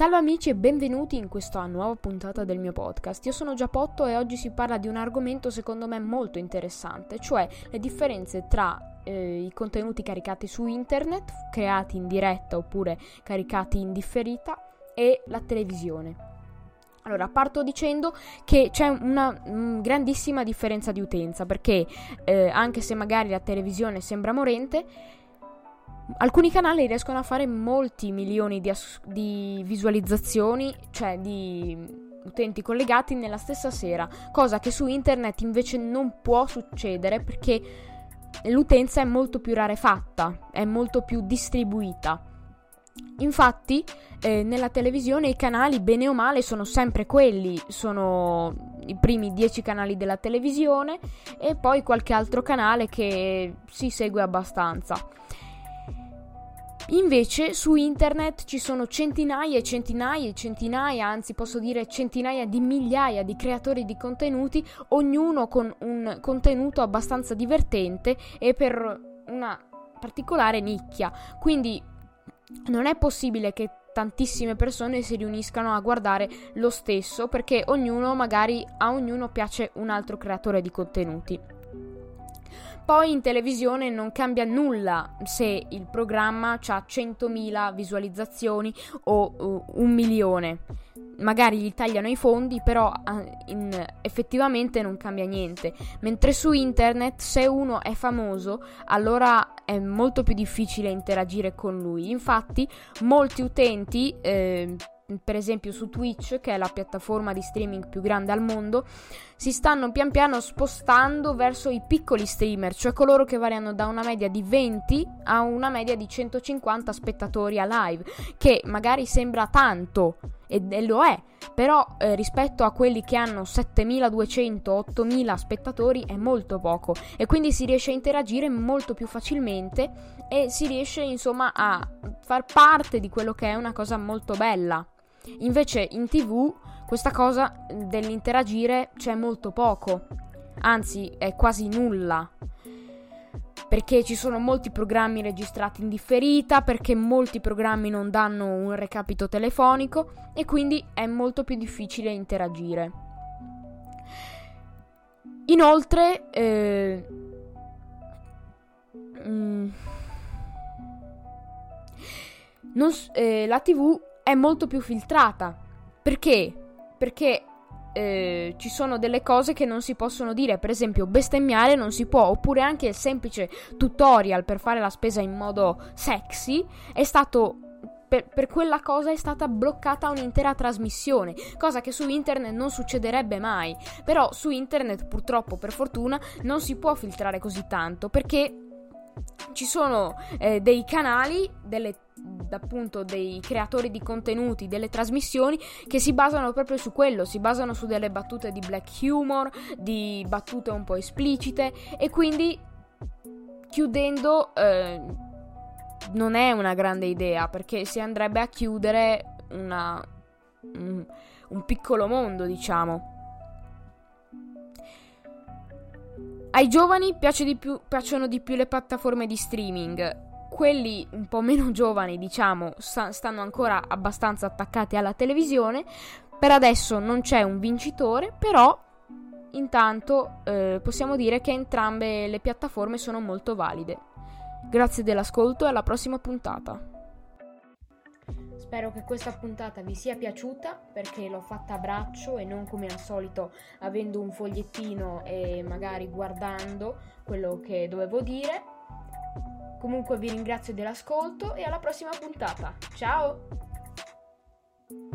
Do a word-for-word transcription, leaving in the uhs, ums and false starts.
Salve amici e benvenuti in questa nuova puntata del mio podcast. Io sono Giappotto e oggi si parla di un argomento secondo me molto interessante, cioè le differenze tra eh, i contenuti caricati su internet, creati in diretta oppure caricati in differita, e la televisione. Allora, parto dicendo che c'è una mh, grandissima differenza di utenza, perché eh, anche se magari la televisione sembra morente, alcuni canali riescono a fare molti milioni di, as- di visualizzazioni, cioè di utenti collegati nella stessa sera, cosa che su internet invece non può succedere perché l'utenza è molto più rarefatta, è molto più distribuita. Infatti eh, nella televisione i canali bene o male sono sempre quelli, sono i primi dieci canali della televisione e poi qualche altro canale che si segue abbastanza. Invece su internet ci sono centinaia e centinaia e centinaia, anzi posso dire centinaia di migliaia di creatori di contenuti, ognuno con un contenuto abbastanza divertente e per una particolare nicchia. Quindi non è possibile che tantissime persone si riuniscano a guardare lo stesso, perché ognuno magari a ognuno piace un altro creatore di contenuti. Poi in televisione non cambia nulla se il programma ha centomila visualizzazioni o uh, un milione. Magari gli tagliano i fondi, però uh, in, effettivamente non cambia niente. Mentre su internet, se uno è famoso, allora è molto più difficile interagire con lui. Infatti molti utenti, eh, per esempio su Twitch, che è la piattaforma di streaming più grande al mondo, si stanno pian piano spostando verso i piccoli streamer, cioè coloro che variano da una media di venti a una media di centocinquanta spettatori a live, che magari sembra tanto, e, e lo è, però eh, rispetto a quelli che hanno settemiladuecento ottomila spettatori è molto poco, e quindi si riesce a interagire molto più facilmente e si riesce insomma a far parte di quello che è una cosa molto bella. Invece in tivù questa cosa dell'interagire c'è molto poco, anzi è quasi nulla, perché ci sono molti programmi registrati in differita, perché molti programmi non danno un recapito telefonico e quindi è molto più difficile interagire. Inoltre eh... mm... non, eh, la tivù è molto più filtrata. Perché? Perché eh, ci sono delle cose che non si possono dire, per esempio bestemmiare non si può, oppure anche il semplice tutorial per fare la spesa in modo sexy è stato per, per quella cosa è stata bloccata un'intera trasmissione, cosa che su internet non succederebbe mai. Però su internet, purtroppo, per fortuna, non si può filtrare così tanto, perché ci sono eh, dei canali, delle, appunto dei creatori di contenuti, delle trasmissioni che si basano proprio su quello, si basano su delle battute di black humor, di battute un po' esplicite, e quindi chiudendo eh, non è una grande idea, perché si andrebbe a chiudere una, un, un piccolo mondo, diciamo. Ai giovani piace di più, piacciono di più le piattaforme di streaming, quelli un po' meno giovani, diciamo, sta, stanno ancora abbastanza attaccati alla televisione. Per adesso non c'è un vincitore, però intanto eh, possiamo dire che entrambe le piattaforme sono molto valide. Grazie dell'ascolto e alla prossima puntata. Spero che questa puntata vi sia piaciuta, perché l'ho fatta a braccio e non come al solito avendo un fogliettino e magari guardando quello che dovevo dire. Comunque vi ringrazio dell'ascolto e alla prossima puntata. Ciao!